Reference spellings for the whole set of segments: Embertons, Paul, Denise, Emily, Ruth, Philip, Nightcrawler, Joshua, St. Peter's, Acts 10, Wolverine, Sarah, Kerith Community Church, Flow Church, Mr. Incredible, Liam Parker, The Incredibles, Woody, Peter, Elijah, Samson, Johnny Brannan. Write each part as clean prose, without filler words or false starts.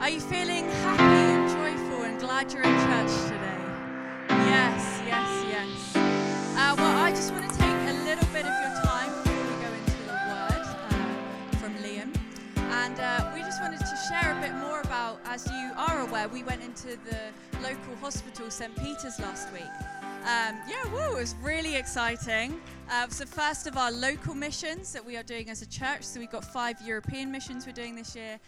Are you feeling happy and joyful and glad you're in church today? Yes, yes, yes. Well, I just want to take a little bit of your time before we go into the word from Liam. And we just wanted to share a bit more about, as you are aware, we went into the local hospital, St. Peter's, last week. It was really exciting. It's the first of our local missions that we are doing as a church. So we've got 5 European missions we're doing this year.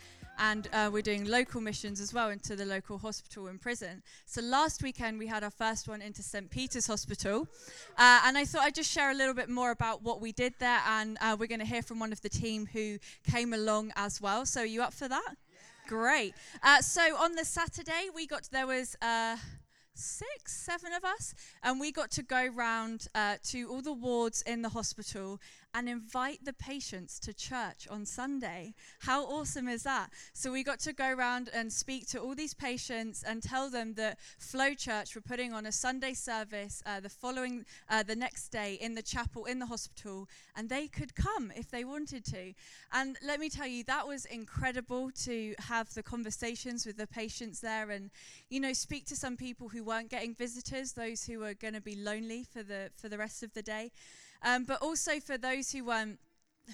And we're doing local missions as well into the local hospital and prison. So last weekend, we had our first one into St. Peter's Hospital. And I thought I'd just share a little bit more about what we did there. And we're going to hear from one of the team who came along as well. So are you up for that? Yeah. Great. So on the Saturday, there was 6, 7 of us. And we got to go round to all the wards in the hospital and invite the patients to church on Sunday. How awesome is that? So we got to go around and speak to all these patients and tell them that Flow Church were putting on a Sunday service the next day in the chapel in the hospital, and they could come if they wanted to. And let me tell you, that was incredible to have the conversations with the patients there and, speak to some people who weren't getting visitors, those who were going to be lonely for the rest of the day. But also for those who weren't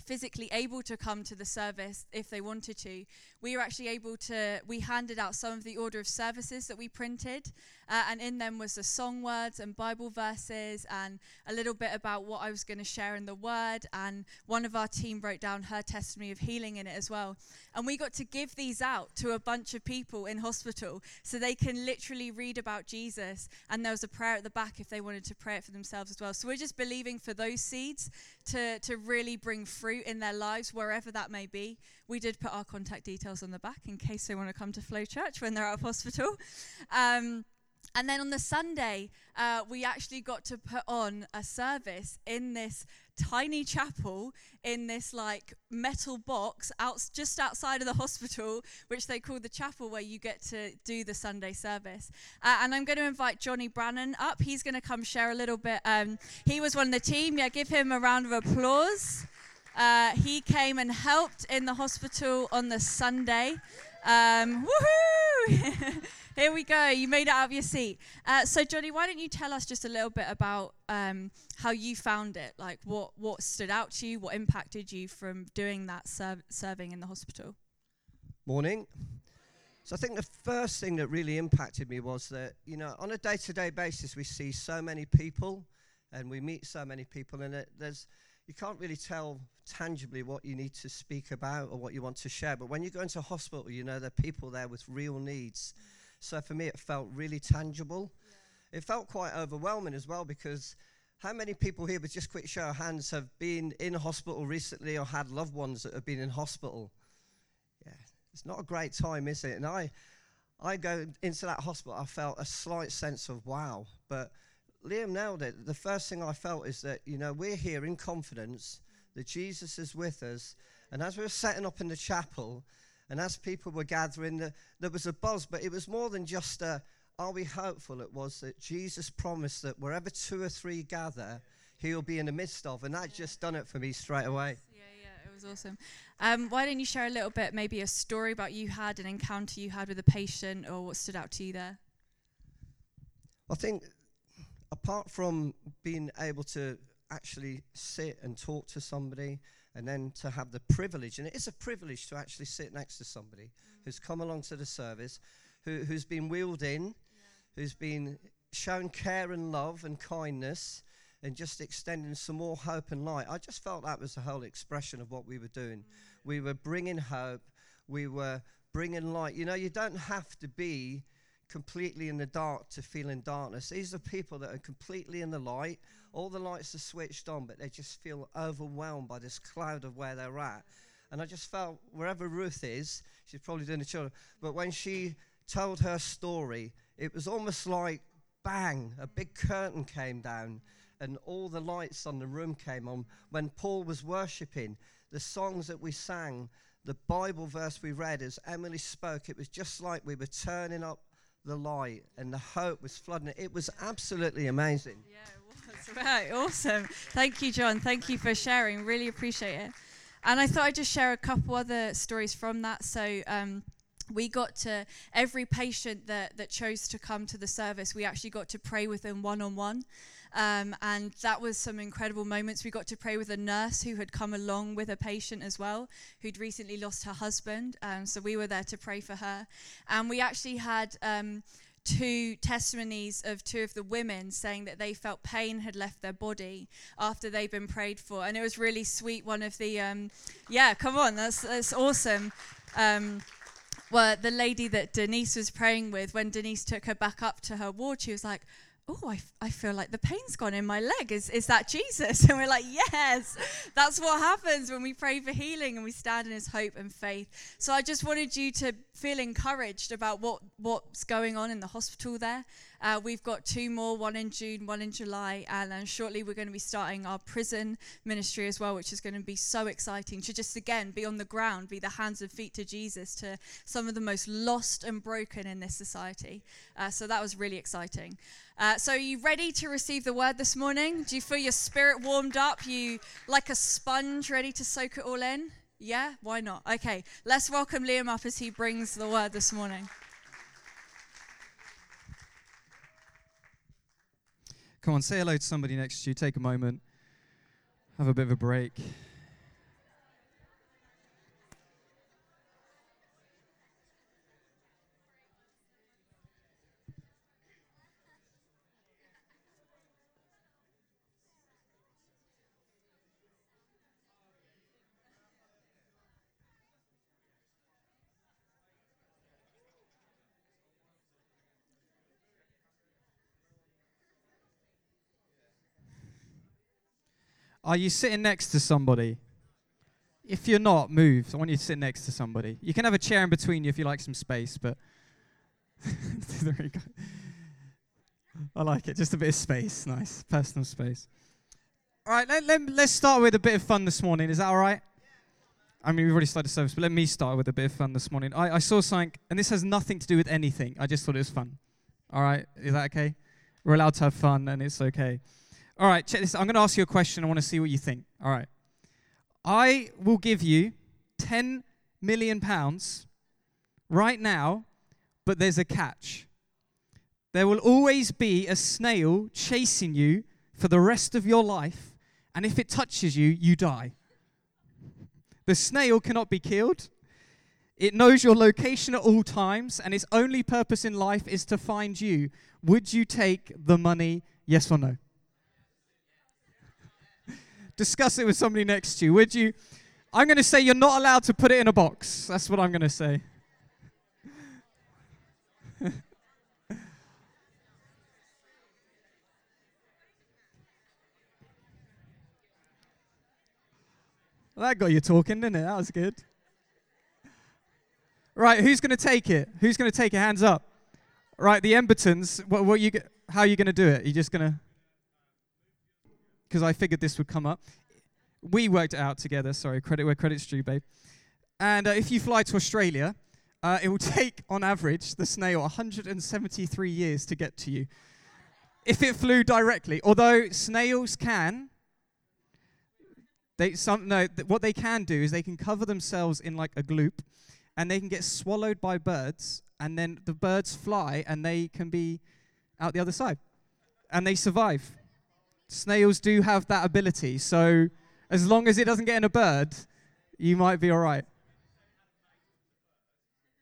physically able to come to the service if they wanted to, we were actually able to, we handed out some of the order of services that we printed, and in them was the song words and Bible verses and a little bit about what I was going to share in the word, and one of our team wrote down her testimony of healing in it as well. And we got to give these out to a bunch of people in hospital so they can literally read about Jesus, and there was a prayer at the back if they wanted to pray it for themselves as well. So we're just believing for those seeds to really bring fruit in their lives, wherever that may be. We did put our contact details on the back in case they want to come to Flow Church when they're out of hospital. And then on the Sunday, we actually got to put on a service in this tiny chapel in this metal box just outside of the hospital, which they call the chapel, where you get to do the Sunday service. And I'm going to invite Johnny Brannan up. He's going to come share a little bit. He was one of the team. Yeah, give him a round of applause. He came and helped in the hospital on the Sunday. Woohoo! Here we go. You made it out of your seat. So, Johnny, why don't you tell us just a little bit about how you found it? What stood out to you? What impacted you from doing that serving in the hospital? Morning. So I think the first thing that really impacted me was that, on a day-to-day basis, we see so many people and we meet so many people, and you can't really tell tangibly what you need to speak about or what you want to share. But when you go into hospital, there are people there with real needs. So for me, it felt really tangible. Yeah. It felt quite overwhelming as well, because how many people here, with just quick show of hands, have been in hospital recently or had loved ones that have been in hospital? Yeah, it's not a great time, is it? And I go into that hospital, I felt a slight sense of wow, but Liam nailed it. The first thing I felt is that, we're here in confidence, that Jesus is with us. And as we were setting up in the chapel, and as people were gathering, there was a buzz, but it was more than just are we hopeful? It was that Jesus promised that wherever 2 or 3 gather, he'll be in the midst of. And that just done it for me straight away. Yeah, it was awesome. Why don't you share a little bit, maybe a story about an encounter you had with a patient, or what stood out to you there? I think, apart from being able to actually sit and talk to somebody, and then to have the privilege, and it is a privilege to actually sit next to somebody who's come along to the service, who's been wheeled in, who's been shown care and love and kindness, and just extending some more hope and light. I just felt that was the whole expression of what we were doing. We were bringing hope, we were bringing light. You don't have to be completely in the dark to feel in darkness. These are people that are completely in the light. All the lights are switched on, but they just feel overwhelmed by this cloud of where they're at. And I just felt, wherever Ruth is, she's probably doing the children, but when she told her story, it was almost like, bang, a big curtain came down and all the lights on the room came on. When Paul was worshipping, the songs that we sang, the Bible verse we read, as Emily spoke, it was just like we were turning up the light and the hope was flooding it. It was absolutely amazing. Yeah, it was. Right, awesome. Thank you, John. Thank you for sharing. Really appreciate it. And I thought I'd just share a couple other stories from that. So we got to, every patient that chose to come to the service, we actually got to pray with them one-on-one. And that was some incredible moments. We got to pray with a nurse who had come along with a patient as well, who'd recently lost her husband. So we were there to pray for her. And we actually had two testimonies of two of the women saying that they felt pain had left their body after they'd been prayed for. And it was really sweet. One of the, that's awesome. Well, the lady that Denise was praying with, when Denise took her back up to her ward, she was like, oh, I feel like the pain's gone in my leg. Is that Jesus? And we're like, yes, that's what happens when we pray for healing and we stand in his hope and faith. So I just wanted you to feel encouraged about what's going on in the hospital there. We've got two more, one in June, one in July, and then shortly we're going to be starting our prison ministry as well, which is going to be so exciting to just, again, be on the ground, be the hands and feet to Jesus, to some of the most lost and broken in this society. So that was really exciting. So are you ready to receive the word this morning? Do you feel your spirit warmed up? You like a sponge ready to soak it all in? Yeah? Why not? Okay, let's welcome Liam up as he brings the word this morning. Come on, say hello to somebody next to you. Take a moment. Have a bit of a break. Are you sitting next to somebody? If you're not, move. I want you to sit next to somebody. You can have a chair in between you if you like some space, but there we go. I like it. Just a bit of space. Nice. Personal space. All right, let's start with a bit of fun this morning. Is that all right? I mean, we've already started service, but let me start with a bit of fun this morning. I saw something, and this has nothing to do with anything. I just thought it was fun. All right? Is that okay? We're allowed to have fun, and it's okay. All right, check this out. I'm going to ask you a question. I want to see what you think. All right. I will give you £10 million right now, but there's a catch. There will always be a snail chasing you for the rest of your life, and if it touches you, you die. The snail cannot be killed. It knows your location at all times, and its only purpose in life is to find you. Would you take the money, yes or no? Discuss it with somebody next to you. Would you? I'm going to say you're not allowed to put it in a box. That's what I'm going to say. Well, that got you talking, didn't it? That was good. Right, who's going to take it? Who's going to take it? Hands up. Right, the Embertons. How are you going to do it? Are you just going to? Because I figured this would come up. We worked it out together. Sorry, credit where credit's due, babe. And if you fly to Australia, it will take, on average, the snail 173 years to get to you. If it flew directly. Although snails can, what they can do is they can cover themselves in like a gloop, and they can get swallowed by birds, and then the birds fly, and they can be out the other side. And they survive. Snails do have that ability, so as long as it doesn't get in a bird, you might be all right.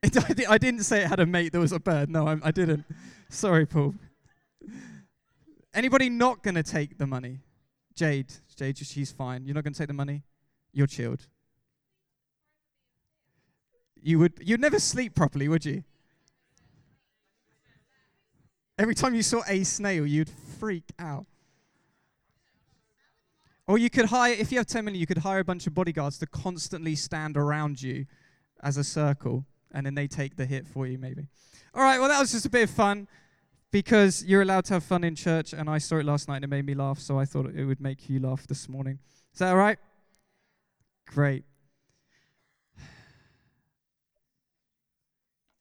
I didn't say it had a mate that was a bird. No, I didn't. Sorry, Paul. Anybody not going to take the money? Jade, she's fine. You're not going to take the money? You're chilled. You'd never sleep properly, would you? Every time you saw a snail, you'd freak out. Or you could hire, if you have 10 million, you could hire a bunch of bodyguards to constantly stand around you as a circle, and then they take the hit for you, maybe. All right, well, that was just a bit of fun, because you're allowed to have fun in church, and I saw it last night, and it made me laugh, so I thought it would make you laugh this morning. Is that all right? Great.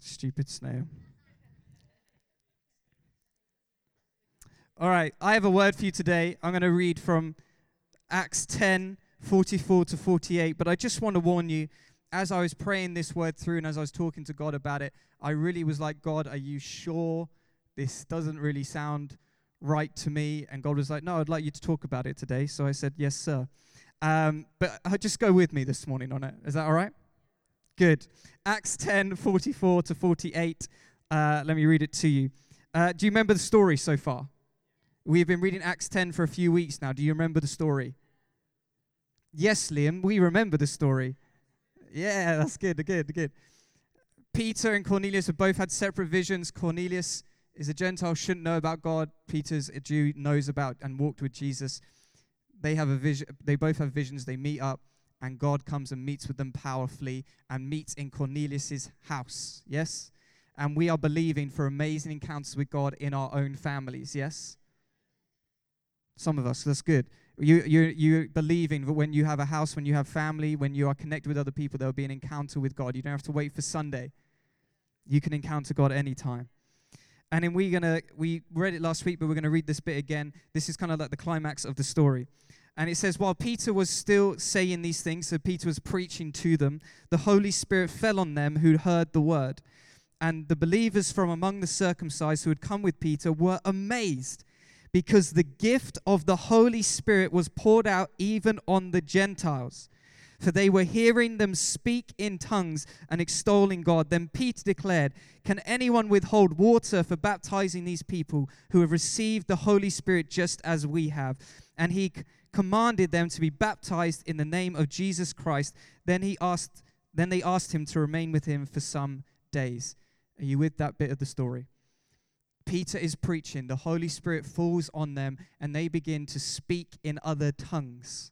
Stupid snail. All right, I have a word for you today. I'm going to read from Acts 10:44 to 48, but I just want to warn you, as I was praying this word through and as I was talking to God about it, I really was like, God, are you sure this doesn't really sound right to me? And God was like, no, I'd like you to talk about it today. So I said, yes, sir. But just go with me this morning on it. Is that all right? Good. Acts 10, 44 to 48. Let me read it to you. Do you remember the story so far? We've been reading Acts 10 for a few weeks now. Do you remember the story? Yes, Liam, we remember the story. Yeah, that's good, good, good. Peter and Cornelius have both had separate visions. Cornelius is a Gentile, shouldn't know about God. Peter's a Jew, knows about and walked with Jesus. They have a vision. They both have visions. They meet up, and God comes and meets with them powerfully and meets in Cornelius' house, yes? And we are believing for amazing encounters with God in our own families, yes? Some of us, that's good. You're believing that when you have a house, when you have family, when you are connected with other people, there will be an encounter with God. You don't have to wait for Sunday. You can encounter God anytime. And then we read it last week, but we're going to read this bit again. This is kind of like the climax of the story. And it says, while Peter was still saying these things, so Peter was preaching to them, the Holy Spirit fell on them who heard the word. And the believers from among the circumcised who had come with Peter were amazed, because the gift of the Holy Spirit was poured out even on the Gentiles, for they were hearing them speak in tongues and extolling God. Then Peter declared, can anyone withhold water for baptizing these people who have received the Holy Spirit just as we have? And he commanded them to be baptized in the name of Jesus Christ. Then they asked him to remain with him for some days. Are you with that bit of the story? Peter is preaching, the Holy Spirit falls on them, and they begin to speak in other tongues.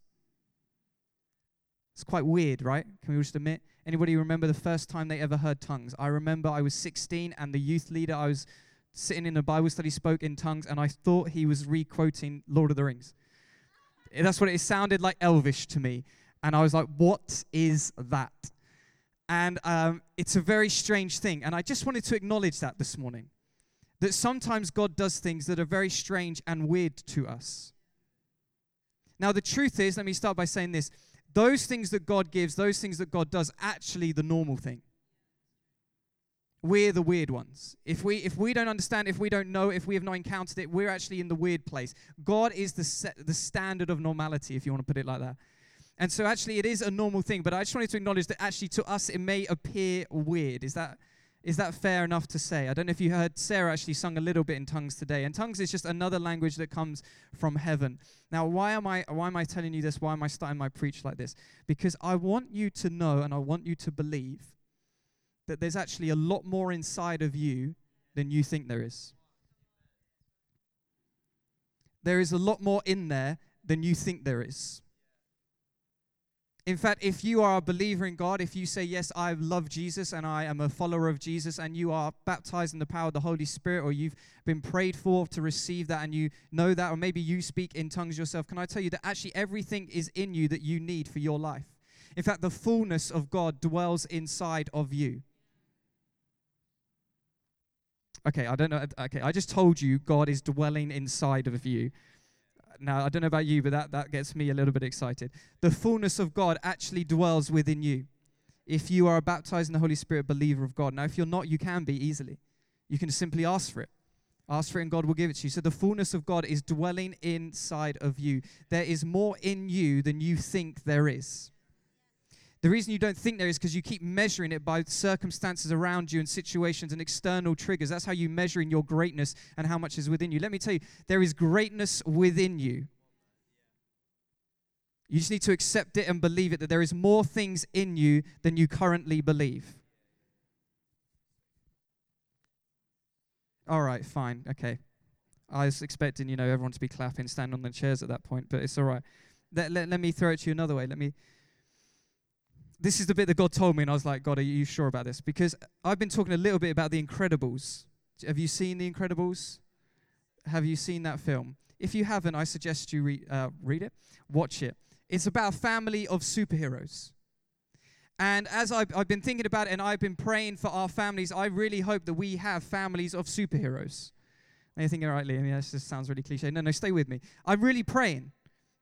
It's quite weird, right? Can we just admit? Anybody remember the first time they ever heard tongues? I remember I was 16, and the youth leader I was sitting in a Bible study spoke in tongues, and I thought he was re-quoting Lord of the Rings. That's what it sounded like, Elvish to me. And I was like, what is that? And it's a very strange thing, and I just wanted to acknowledge that this morning. That sometimes God does things that are very strange and weird to us. Now, the truth is, let me start by saying this. Those things that God gives, those things that God does, actually the normal thing. We're the weird ones. If we don't understand, if we don't know, if we have not encountered it, we're actually in the weird place. God is the standard of normality, if you want to put it like that. And so actually it is a normal thing, but I just wanted to acknowledge that actually to us it may appear weird. Is that fair enough to say? I don't know if you heard Sarah actually sung a little bit in tongues today. And tongues is just another language that comes from heaven. Now, why am I telling you this? Why am I starting my preach like this? Because I want you to know and I want you to believe that there's actually a lot more inside of you than you think there is. There is a lot more in there than you think there is. In fact, if you are a believer in God, if you say, yes, I love Jesus and I am a follower of Jesus, and you are baptized in the power of the Holy Spirit, or you've been prayed for to receive that and you know that, or maybe you speak in tongues yourself, can I tell you that actually everything is in you that you need for your life? In fact, the fullness of God dwells inside of you. Okay, I don't know. Okay, I just told you God is dwelling inside of you. Now, I don't know about you, but that gets me a little bit excited. The fullness of God actually dwells within you. If you are a baptized in the Holy Spirit believer of God. Now, if you're not, you can be easily. You can simply ask for it. Ask for it and God will give it to you. So the fullness of God is dwelling inside of you. There is more in you than you think there is. The reason you don't think there is because you keep measuring it by circumstances around you and situations and external triggers. That's how you measure in your greatness and how much is within you. Let me tell you, there is greatness within you. You just need to accept it and believe it, that there is more things in you than you currently believe. All right, fine, okay. I was expecting, everyone to be clapping, standing on the chairs at that point, but it's all right. Let me throw it to you another way. This is the bit that God told me, and I was like, God, are you sure about this? Because I've been talking a little bit about The Incredibles. Have you seen The Incredibles? Have you seen that film? If you haven't, I suggest you read it, watch it. It's about a family of superheroes. And as I've been thinking about it and I've been praying for our families, I really hope that we have families of superheroes. And you're thinking, all right, Liam, this just sounds really cliche. No, stay with me. I'm really praying.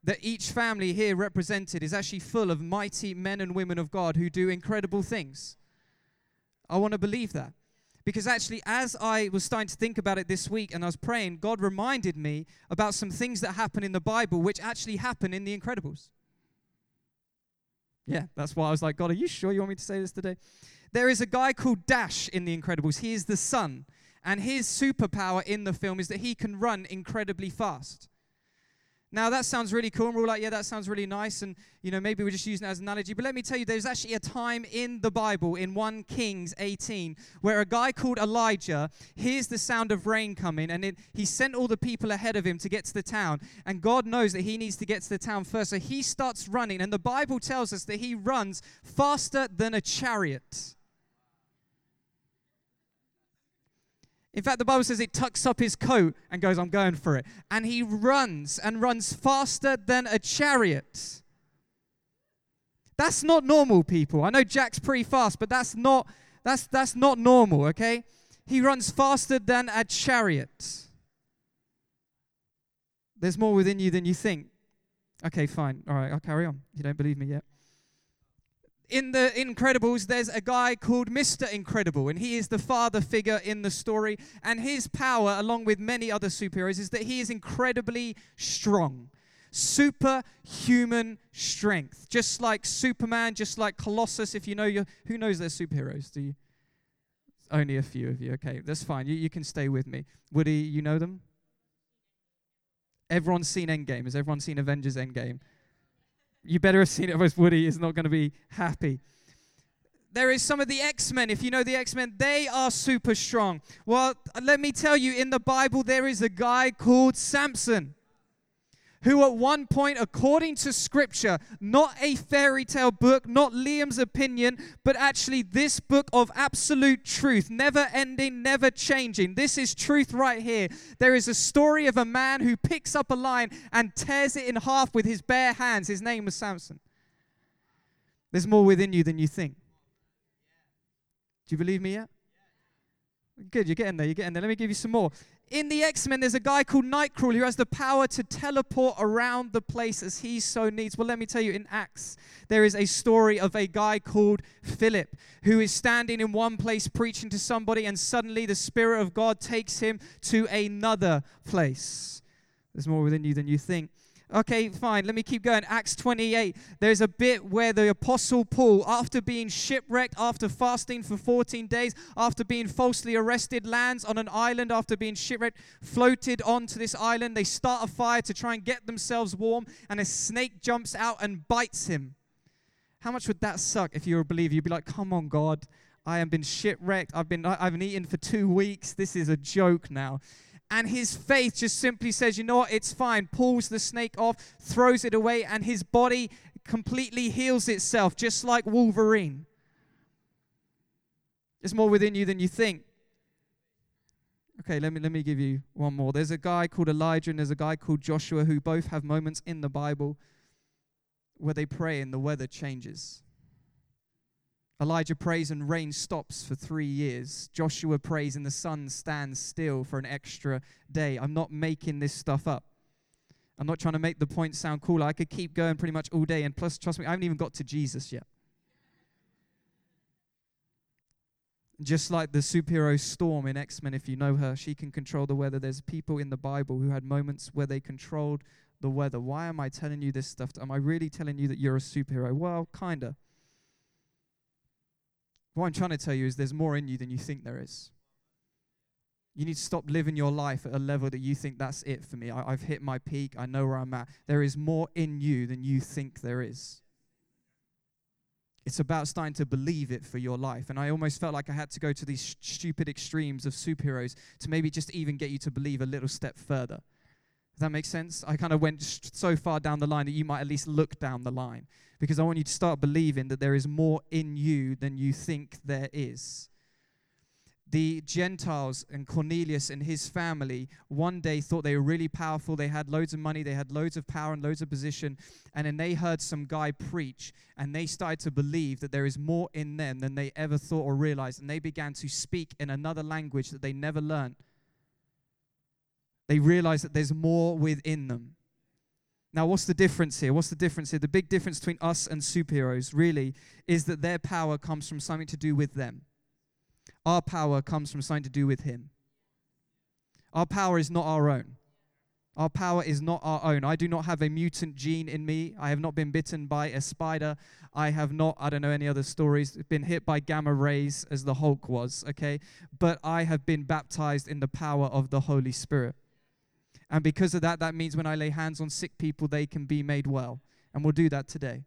that each family here represented is actually full of mighty men and women of God who do incredible things. I want to believe that. Because actually, as I was starting to think about it this week and I was praying, God reminded me about some things that happen in the Bible which actually happen in The Incredibles. Yeah, that's why I was like, God, are you sure you want me to say this today? There is a guy called Dash in The Incredibles. He is the son. And his superpower in the film is that he can run incredibly fast. Now, that sounds really cool. And we're all like, yeah, that sounds really nice. And, you know, maybe we're just using it as an analogy. But let me tell you, there's actually a time in the Bible, in 1 Kings 18, where a guy called Elijah hears the sound of rain coming. And he sent all the people ahead of him to get to the town. And God knows that he needs to get to the town first. So he starts running. And the Bible tells us that he runs faster than a chariot. In fact, the Bible says it tucks up his coat and goes, I'm going for it. And he runs and runs faster than a chariot. That's not normal, people. I know Jack's pretty fast, but that's not normal, okay? He runs faster than a chariot. There's more within you than you think. Okay, fine. All right, I'll carry on. You don't believe me yet. In The Incredibles, there's a guy called Mr. Incredible, and he is the father figure in the story. And his power, along with many other superheroes, is that he is incredibly strong. Superhuman strength. Just like Superman, just like Colossus, if you know your... Who knows their superheroes? Do you? Only a few of you. Okay, that's fine. You can stay with me. Woody, you know them? Everyone's seen Endgame. Has everyone seen Avengers Endgame? You better have seen it, otherwise Woody is not going to be happy. There is some of the X-Men. If you know the X-Men, they are super strong. Well, let me tell you, in the Bible, there is a guy called Samson, who at one point, according to Scripture, not a fairy tale book, not Liam's opinion, but actually this book of absolute truth, never ending, never changing. This is truth right here. There is a story of a man who picks up a lion and tears it in half with his bare hands. His name was Samson. There's more within you than you think. Do you believe me yet? Good, you're getting there. Let me give you some more. In the X-Men, there's a guy called Nightcrawler who has the power to teleport around the place as he so needs. Well, let me tell you, in Acts, there is a story of a guy called Philip who is standing in one place preaching to somebody, and suddenly the Spirit of God takes him to another place. There's more within you than you think. Okay, fine. Let me keep going. Acts 28. There's a bit where the Apostle Paul, after being shipwrecked, after fasting for 14 days, after being falsely arrested, lands on an island after being shipwrecked, floated onto this island. They start a fire to try and get themselves warm, and a snake jumps out and bites him. How much would that suck if you were a believer? You'd be like, come on, God. I have been shipwrecked. I haven't eaten for 2 weeks. This is a joke now. And his faith just simply says, you know what, it's fine. Pulls the snake off, throws it away, and his body completely heals itself, just like Wolverine. There's more within you than you think. Okay, let me give you one more. There's a guy called Elijah and there's a guy called Joshua who both have moments in the Bible where they pray and the weather changes. Elijah prays and rain stops for 3 years. Joshua prays and the sun stands still for an extra day. I'm not making this stuff up. I'm not trying to make the point sound cool. I could keep going pretty much all day. And plus, trust me, I haven't even got to Jesus yet. Just like the superhero Storm in X-Men, if you know her, she can control the weather. There's people in the Bible who had moments where they controlled the weather. Why am I telling you this stuff? Am I really telling you that you're a superhero? Well, kind of. What I'm trying to tell you is there's more in you than you think there is. You need to stop living your life at a level that you think that's it for me. I've hit my peak. I know where I'm at. There is more in you than you think there is. It's about starting to believe it for your life. And I almost felt like I had to go to these stupid extremes of superheroes to maybe just even get you to believe a little step further. Does that make sense? I kind of went so far down the line that you might at least look down the line, because I want you to start believing that there is more in you than you think there is. The Gentiles and Cornelius and his family one day thought they were really powerful. They had loads of money. They had loads of power and loads of position. And then they heard some guy preach, and they started to believe that there is more in them than they ever thought or realized. And they began to speak in another language that they never learned. They realize that there's more within them. Now, what's the difference here? What's the difference here? The big difference between us and superheroes, really, is that their power comes from something to do with them. Our power comes from something to do with him. Our power is not our own. Our power is not our own. I do not have a mutant gene in me. I have not been bitten by a spider. I have not, I don't know any other stories, been hit by gamma rays as the Hulk was, okay? But I have been baptized in the power of the Holy Spirit. And because of that, that means when I lay hands on sick people, they can be made well. And we'll do that today.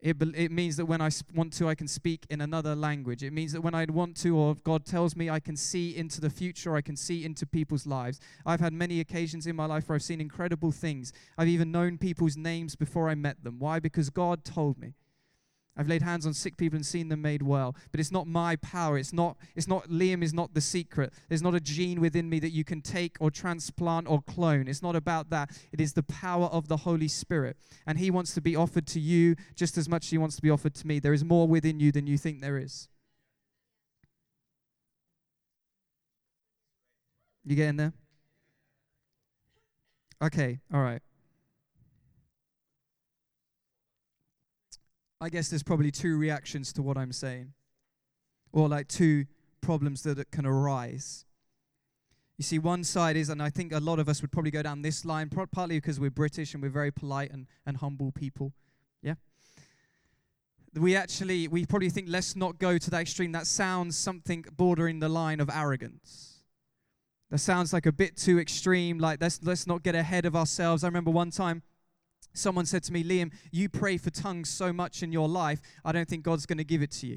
It means that when I want to, I can speak in another language. It means that when I want to, or if God tells me, I can see into the future, I can see into people's lives. I've had many occasions in my life where I've seen incredible things. I've even known people's names before I met them. Why? Because God told me. I've laid hands on sick people and seen them made well. But it's not my power. It's not. Liam is not the secret. There's not a gene within me that you can take or transplant or clone. It's not about that. It is the power of the Holy Spirit. And he wants to be offered to you just as much as he wants to be offered to me. There is more within you than you think there is. You getting there? Okay, all right. I guess there's probably two reactions to what I'm saying, or like two problems that can arise. You see, one side is, and I think a lot of us would probably go down this line, partly because we're British and we're very polite and humble people, yeah? We probably think, let's not go to that extreme. That sounds something bordering the line of arrogance. That sounds like a bit too extreme, like let's not get ahead of ourselves. I remember one time, someone said to me, Liam, you pray for tongues so much in your life, I don't think God's going to give it to you.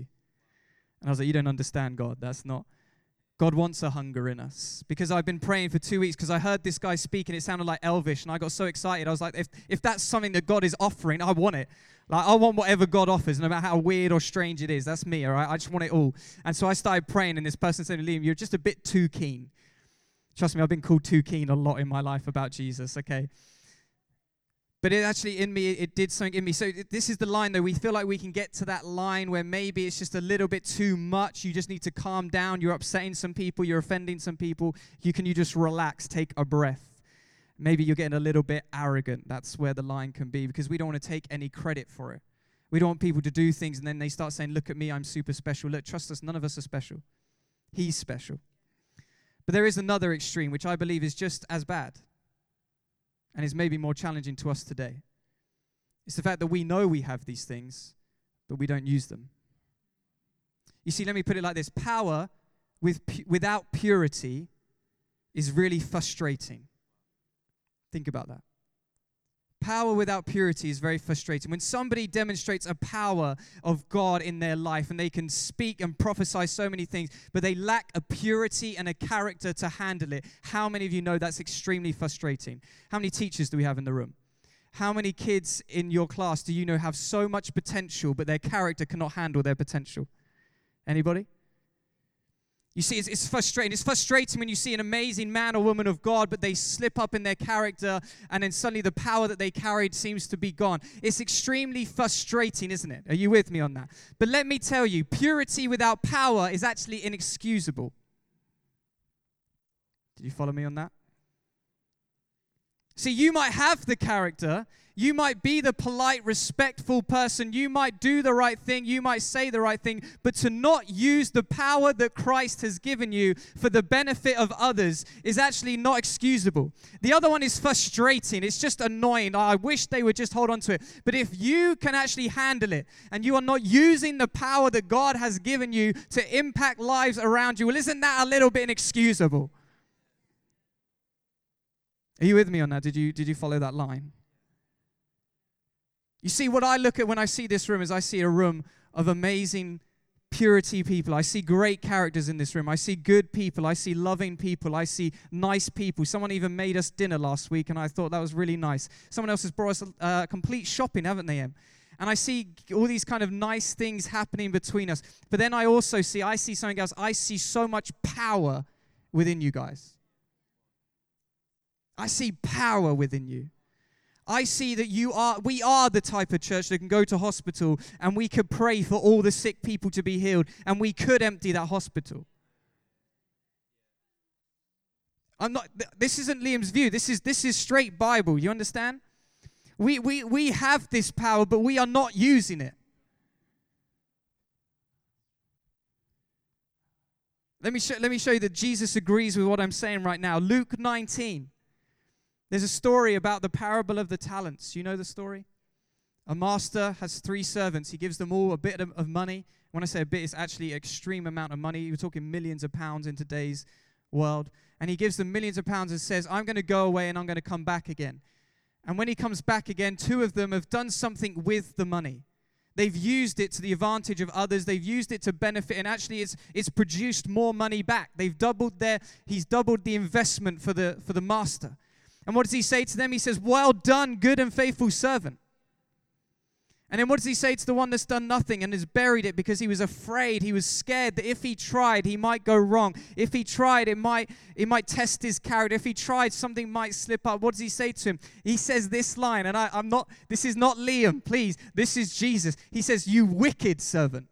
And I was like, you don't understand God. God wants a hunger in us. Because I've been praying for 2 weeks because I heard this guy speak and it sounded like Elvish and I got so excited. I was like, if that's something that God is offering, I want it. Like, I want whatever God offers, no matter how weird or strange it is. That's me, all right? I just want it all. And so I started praying and this person said, Liam, you're just a bit too keen. Trust me, I've been called too keen a lot in my life about Jesus, okay? But it actually in me, it did something in me. So this is the line, though. We feel like we can get to that line where maybe it's just a little bit too much. You just need to calm down. You're upsetting some people. You're offending some people. You just relax, take a breath. Maybe you're getting a little bit arrogant. That's where the line can be because we don't want to take any credit for it. We don't want people to do things and then they start saying, look at me, I'm super special. Look, trust us, none of us are special. He's special. But there is another extreme, which I believe is just as bad. And it's maybe more challenging to us today. It's the fact that we know we have these things, but we don't use them. You see, let me put it like this. Power without purity is really frustrating. Think about that. Power without purity is very frustrating. When somebody demonstrates a power of God in their life and they can speak and prophesy so many things, but they lack a purity and a character to handle it, how many of you know that's extremely frustrating? How many teachers do we have in the room? How many kids in your class do you know have so much potential, but their character cannot handle their potential? Anybody? You see, it's frustrating. It's frustrating when you see an amazing man or woman of God, but they slip up in their character, and then suddenly the power that they carried seems to be gone. It's extremely frustrating, isn't it? Are you with me on that? But let me tell you, purity without power is actually inexcusable. Did you follow me on that? See, you might have the character. You might be the polite, respectful person. You might do the right thing. You might say the right thing. But to not use the power that Christ has given you for the benefit of others is actually not excusable. The other one is frustrating. It's just annoying. I wish they would just hold on to it. But if you can actually handle it and you are not using the power that God has given you to impact lives around you, well, isn't that a little bit inexcusable? Are you with me on that? Did you follow that line? You see, what I look at when I see this room is I see a room of amazing purity people. I see great characters in this room. I see good people. I see loving people. I see nice people. Someone even made us dinner last week, and I thought that was really nice. Someone else has brought us complete shopping, haven't they, Em? And I see all these kind of nice things happening between us. But then I see something else. I see so much power within you guys. I see power within you. I see that we are the type of church that can go to hospital and we could pray for all the sick people to be healed and we could empty that hospital. This isn't Liam's view. This is straight Bible. You understand? We have this power, but we are not using it. Let me show you that Jesus agrees with what I'm saying right now. Luke 19. There's a story about the parable of the talents. You know the story? A master has 3 servants. He gives them all a bit of money. When I say a bit, it's actually an extreme amount of money. You're talking millions of pounds in today's world. And he gives them millions of pounds and says, I'm going to go away and I'm going to come back again. And when he comes back again, 2 of them have done something with the money. They've used it to the advantage of others. They've used it to benefit, and actually it's produced more money back. They've he's doubled the investment for the master. And what does he say to them? He says, well done, good and faithful servant. And then what does he say to the one that's done nothing and has buried it because he was afraid, he was scared that if he tried, he might go wrong. If he tried, it might test his character. If he tried, something might slip up. What does he say to him? He says this line, and this is not Liam, please. This is Jesus. He says, you wicked servant.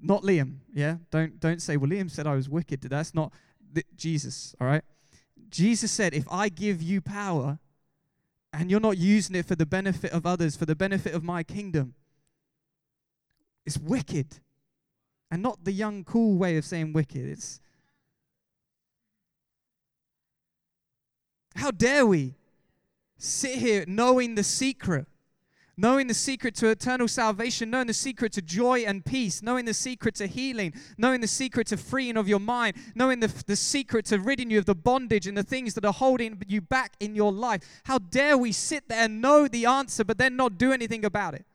Not Liam, yeah? Don't say, well, Liam said I was wicked. That's not Jesus, all right? Jesus said, if I give you power, and you're not using it for the benefit of others, for the benefit of my kingdom, it's wicked. And not the young, cool way of saying wicked. It's, how dare we sit here knowing the secret to eternal salvation, knowing the secret to joy and peace, knowing the secret to healing, knowing the secret to freeing of your mind, knowing the secret to ridding you of the bondage and the things that are holding you back in your life. How dare we sit there and know the answer, but then not do anything about it?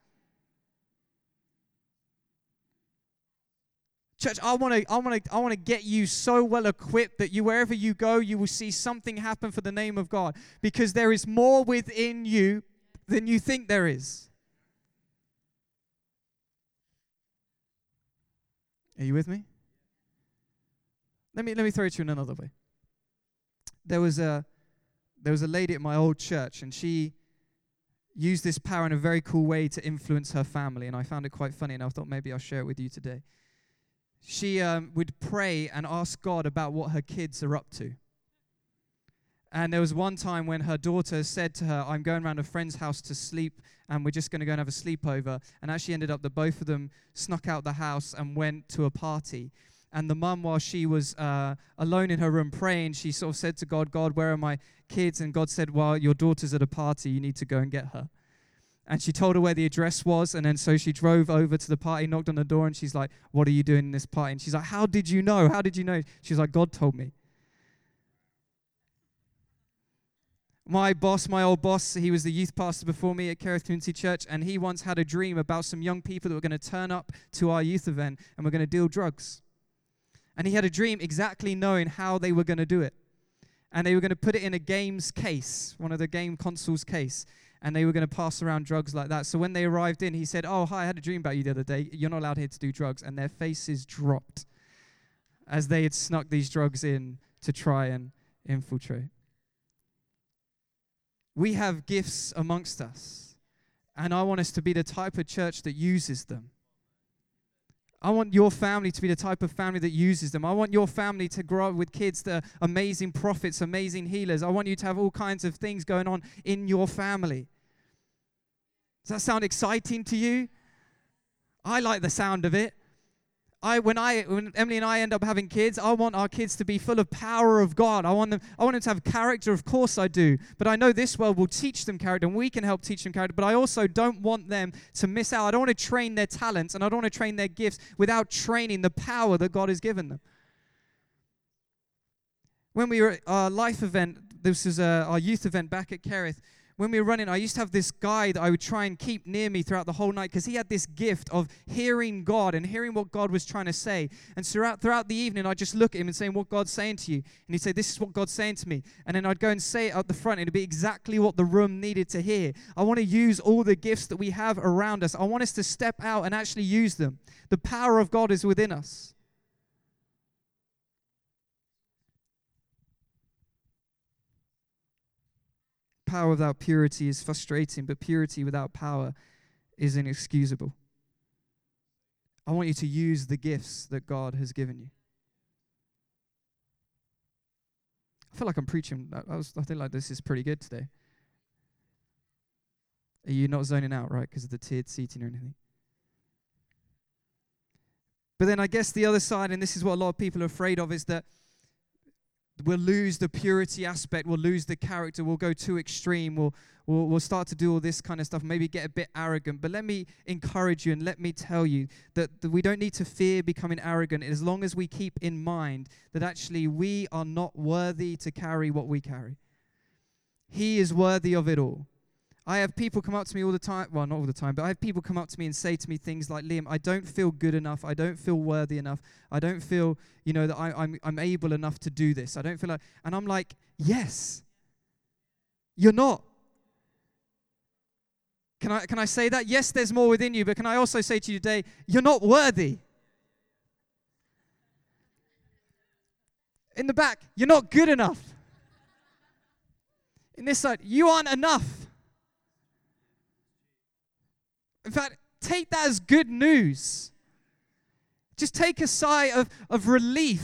Church, I want to get you so well equipped that you, wherever you go, you will see something happen for the name of God, because there is more within you than you think there is. Are you with me? Let me throw it to you in another way. There was a lady at my old church, and she used this power in a very cool way to influence her family, and I found it quite funny, and I thought maybe I'll share it with you today. She would pray and ask God about what her kids are up to. And there was one time when her daughter said to her, I'm going round a friend's house to sleep, and we're just going to go and have a sleepover. And actually ended up that both of them snuck out the house and went to a party. And the mum, while she was alone in her room praying, she sort of said to God, God, where are my kids? And God said, well, your daughter's at a party. You need to go and get her. And she told her where the address was. And then so she drove over to the party, knocked on the door, and she's like, what are you doing in this party? And she's like, how did you know? How did you know? She's like, God told me. My old boss, he was the youth pastor before me at Kerith Community Church, and he once had a dream about some young people that were going to turn up to our youth event and were going to deal drugs. And he had a dream exactly knowing how they were going to do it. And they were going to put it in a game's case, one of the game console's case, and they were going to pass around drugs like that. So when they arrived in, he said, oh, hi, I had a dream about you the other day. You're not allowed here to do drugs. And their faces dropped as they had snuck these drugs in to try and infiltrate. We have gifts amongst us, and I want us to be the type of church that uses them. I want your family to be the type of family that uses them. I want your family to grow up with kids that are amazing prophets, amazing healers. I want you to have all kinds of things going on in your family. Does that sound exciting to you? I like the sound of it. When Emily and I end up having kids, I want our kids to be full of power of God. I want them to have character, of course I do. But I know this world will teach them character, and we can help teach them character. But I also don't want them to miss out. I don't want to train their talents, and I don't want to train their gifts without training the power that God has given them. When we were at our life event, this is our youth event back at Kerith, when we were running, I used to have this guy that I would try and keep near me throughout the whole night, because he had this gift of hearing God and hearing what God was trying to say. And throughout the evening, I'd just look at him and say, what God's saying to you? And he'd say, this is what God's saying to me. And then I'd go and say it out the front, and it'd be exactly what the room needed to hear. I want to use all the gifts that we have around us. I want us to step out and actually use them. The power of God is within us. Power without purity is frustrating, but purity without power is inexcusable. I want you to use the gifts that God has given you. feel like I'm preaching. I feel like this is pretty good today. Are you not zoning out, right, because of the tiered seating or anything? But then I guess the other side, and this is what a lot of people are afraid of, is that we'll lose the purity aspect, we'll lose the character, we'll go too extreme, we'll start to do all this kind of stuff, maybe get a bit arrogant. But let me encourage you and let me tell you that we don't need to fear becoming arrogant as long as we keep in mind that actually we are not worthy to carry what we carry. He is worthy of it all. I have people come up to me all the time, well, not all the time, but I have people come up to me and say to me things like, Liam, I don't feel good enough, I don't feel worthy enough, I don't feel, that I'm able enough to do this, I don't feel like, and I'm like, yes, you're not. Can I say that? Yes, there's more within you, but can I also say to you today, you're not worthy. In the back, you're not good enough. In this side, you aren't enough. In fact, take that as good news. Just take a sigh of relief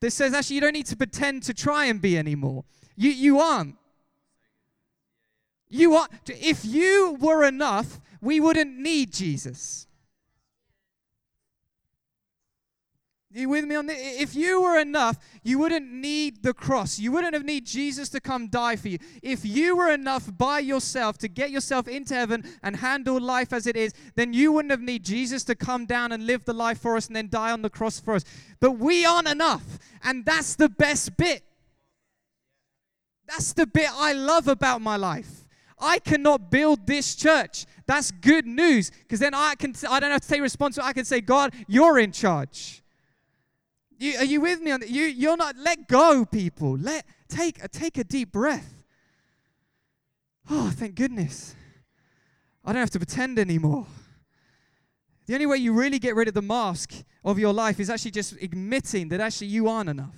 that says, actually, you don't need to pretend to try and be anymore. You aren't. You are. If you were enough, we wouldn't need Jesus. You with me on this? If you were enough, you wouldn't need the cross. You wouldn't have need Jesus to come die for you. If you were enough by yourself to get yourself into heaven and handle life as it is, then you wouldn't have need Jesus to come down and live the life for us and then die on the cross for us. But we aren't enough, and that's the best bit. That's the bit I love about my life. I cannot build this church. That's good news, because then I don't have to take responsibility. I can say, God, you're in charge. Are you with me on that? You're not. Let go, people. Take a deep breath. Oh, thank goodness. I don't have to pretend anymore. The only way you really get rid of the mask of your life is actually just admitting that actually you aren't enough.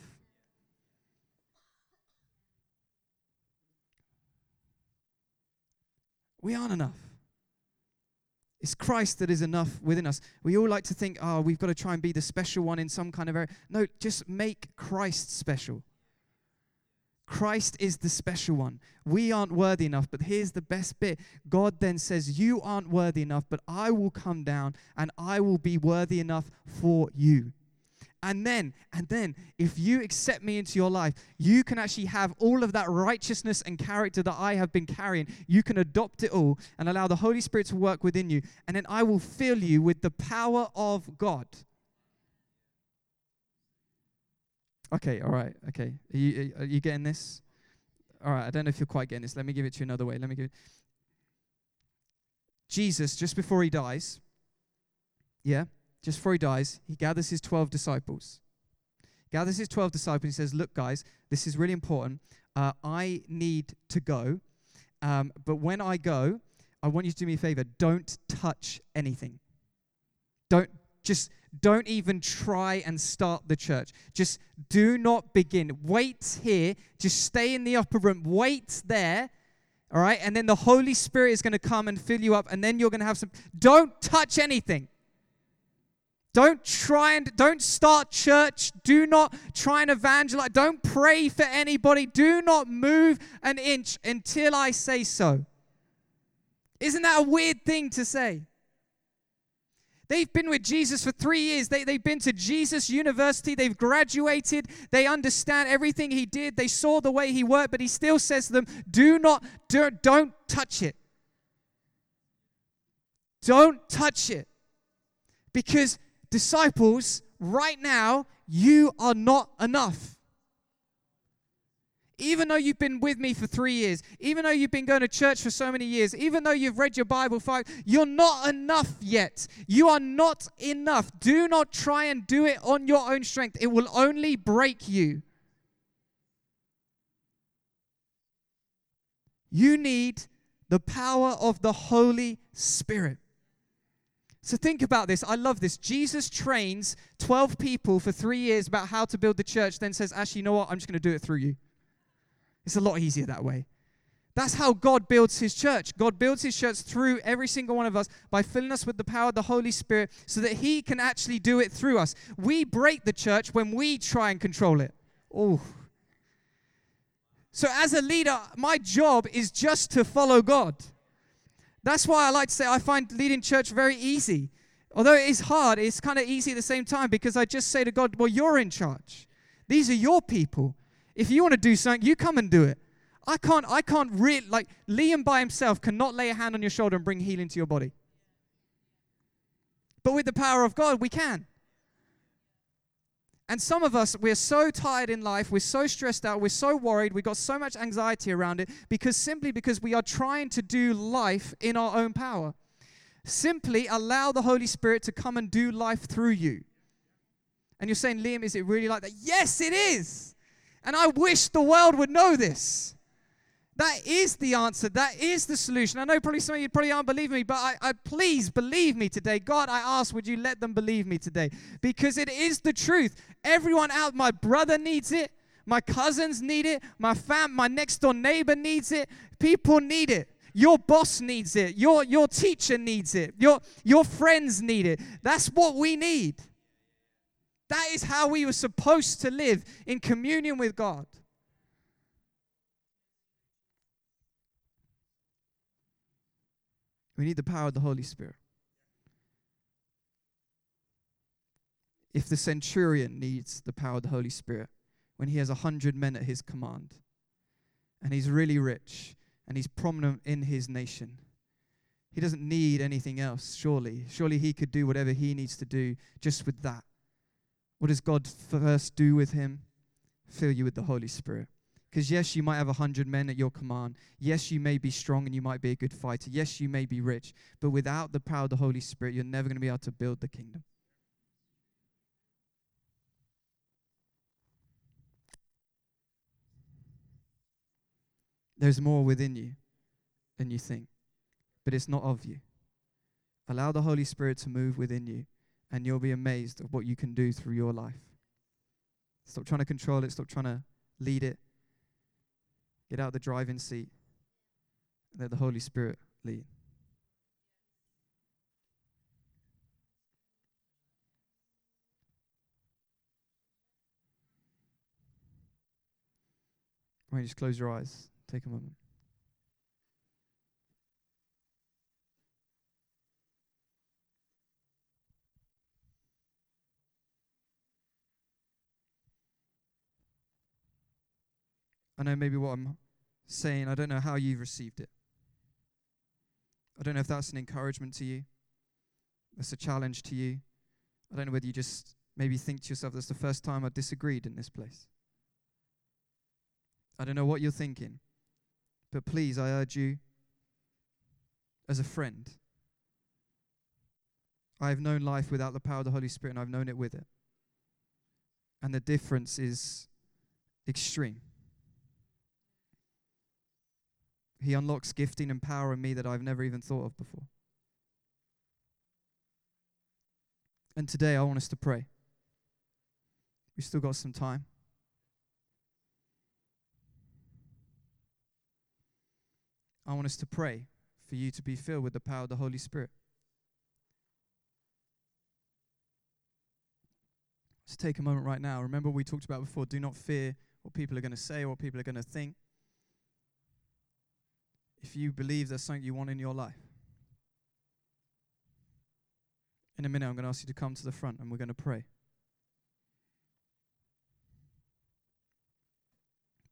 We aren't enough. It's Christ that is enough within us. We all like to think, oh, we've got to try and be the special one in some kind of area. No, just make Christ special. Christ is the special one. We aren't worthy enough, but here's the best bit. God then says, you aren't worthy enough, but I will come down and I will be worthy enough for you. And then, if you accept me into your life, you can actually have all of that righteousness and character that I have been carrying. You can adopt it all and allow the Holy Spirit to work within you. And then I will fill you with the power of God. Okay, all right, okay. Are you getting this? All right, I don't know if you're quite getting this. Let me give it to you another way. Jesus, just before he dies, yeah? Just before he dies, he gathers his 12 disciples. He says, look, guys, this is really important. I need to go. But when I go, I want you to do me a favor. Don't touch anything. Don't even try and start the church. Just do not begin. Wait here. Just stay in the upper room. Wait there. All right? And then the Holy Spirit is going to come and fill you up. And then you're going to have some. Don't touch anything. Don't start church. Do not try and evangelize. Don't pray for anybody. Do not move an inch until I say so. Isn't that a weird thing to say? They've been with Jesus for 3 years. They've been to Jesus University. They've graduated. They understand everything he did. They saw the way he worked, but he still says to them, don't touch it. Don't touch it. Because disciples, right now, you are not enough. Even though you've been with me for 3 years, even though you've been going to church for so many years, even though you've read your Bible, you're not enough yet. You are not enough. Do not try and do it on your own strength. It will only break you. You need the power of the Holy Spirit. So think about this. I love this. Jesus trains 12 people for 3 years about how to build the church, then says, actually, you know what? I'm just going to do it through you. It's a lot easier that way. That's how God builds his church. God builds his church through every single one of us by filling us with the power of the Holy Spirit so that he can actually do it through us. We break the church when we try and control it. Oh. So as a leader, my job is just to follow God. That's why I like to say I find leading church very easy. Although it is hard, it's kind of easy at the same time because I just say to God, well, you're in charge. These are your people. If you want to do something, you come and do it. I can't really, like Liam by himself cannot lay a hand on your shoulder and bring healing to your body. But with the power of God, we can. And some of us, we're so tired in life, we're so stressed out, we're so worried, we've got so much anxiety around it because we are trying to do life in our own power. Simply allow the Holy Spirit to come and do life through you. And you're saying, Liam, is it really like that? Yes, it is. And I wish the world would know this. That is the answer. That is the solution. I know probably some of you probably aren't believing me, but I please believe me today. God, I ask, would you let them believe me today? Because it is the truth. Everyone out, my brother needs it. My cousins need it. My next door neighbor needs it. People need it. Your boss needs it. Your teacher needs it. Your friends need it. That's what we need. That is how we were supposed to live in communion with God. We need the power of the Holy Spirit. If the centurion needs the power of the Holy Spirit when he has 100 men at his command and he's really rich and he's prominent in his nation, he doesn't need anything else, surely. Surely he could do whatever he needs to do just with that. What does God first do with him? Fill you with the Holy Spirit. Because yes, you might have 100 men at your command. Yes, you may be strong and you might be a good fighter. Yes, you may be rich. But without the power of the Holy Spirit, you're never going to be able to build the kingdom. There's more within you than you think, but it's not of you. Allow the Holy Spirit to move within you, and you'll be amazed at what you can do through your life. Stop trying to control it. Stop trying to lead it. Get out of the driving seat and let the Holy Spirit lead. Why don't you just close your eyes? Take a moment. I know maybe what I'm saying, I don't know how you've received it. I don't know if that's an encouragement to you, that's a challenge to you. I don't know whether you just maybe think to yourself, that's the first time I disagreed in this place. I don't know what you're thinking, but please, I urge you, as a friend, I have known life without the power of the Holy Spirit, and I've known it with it. And the difference is extreme. He unlocks gifting and power in me that I've never even thought of before. And today I want us to pray. We've still got some time. I want us to pray for you to be filled with the power of the Holy Spirit. Let's take a moment right now. Remember what we talked about before. Do not fear what people are going to say, what people are going to think. If you believe there's something you want in your life. In a minute, I'm going to ask you to come to the front and we're going to pray.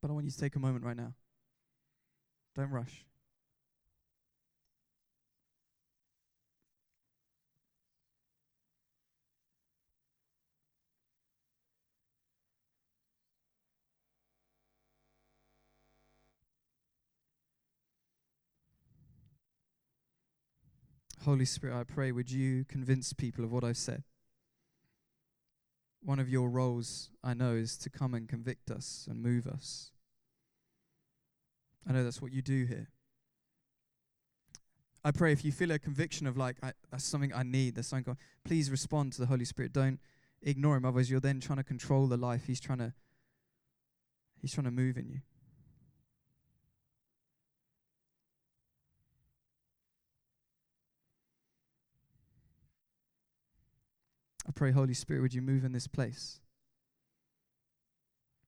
But I want you to take a moment right now. Don't rush. Holy Spirit, I pray, would you convince people of what I've said? One of your roles, I know, is to come and convict us and move us. I know that's what you do here. I pray if you feel a conviction of like, that's something I need, that's something God, please respond to the Holy Spirit. Don't ignore him, otherwise you're then trying to control the life he's trying to move in you. I pray, Holy Spirit, would you move in this place?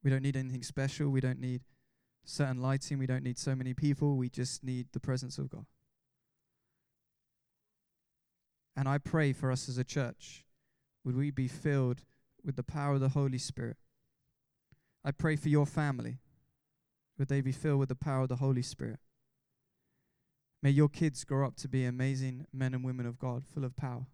We don't need anything special. We don't need certain lighting. We don't need so many people. We just need the presence of God. And I pray for us as a church, would we be filled with the power of the Holy Spirit. I pray for your family. Would they be filled with the power of the Holy Spirit? May your kids grow up to be amazing men and women of God, full of power.